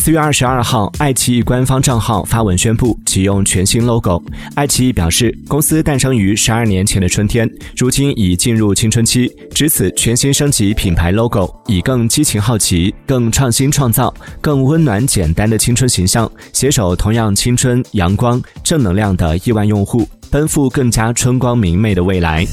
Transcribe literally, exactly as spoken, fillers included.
四月二十二号，爱奇艺官方账号发文宣布启用全新 logo。爱奇艺表示，公司诞生于十二年前的春天，如今已进入青春期，值此全新升级品牌 logo， 以更激情好奇、更创新创造、更温暖简单的青春形象，携手同样青春、阳光、正能量的亿万用户，奔赴更加春光明媚的未来。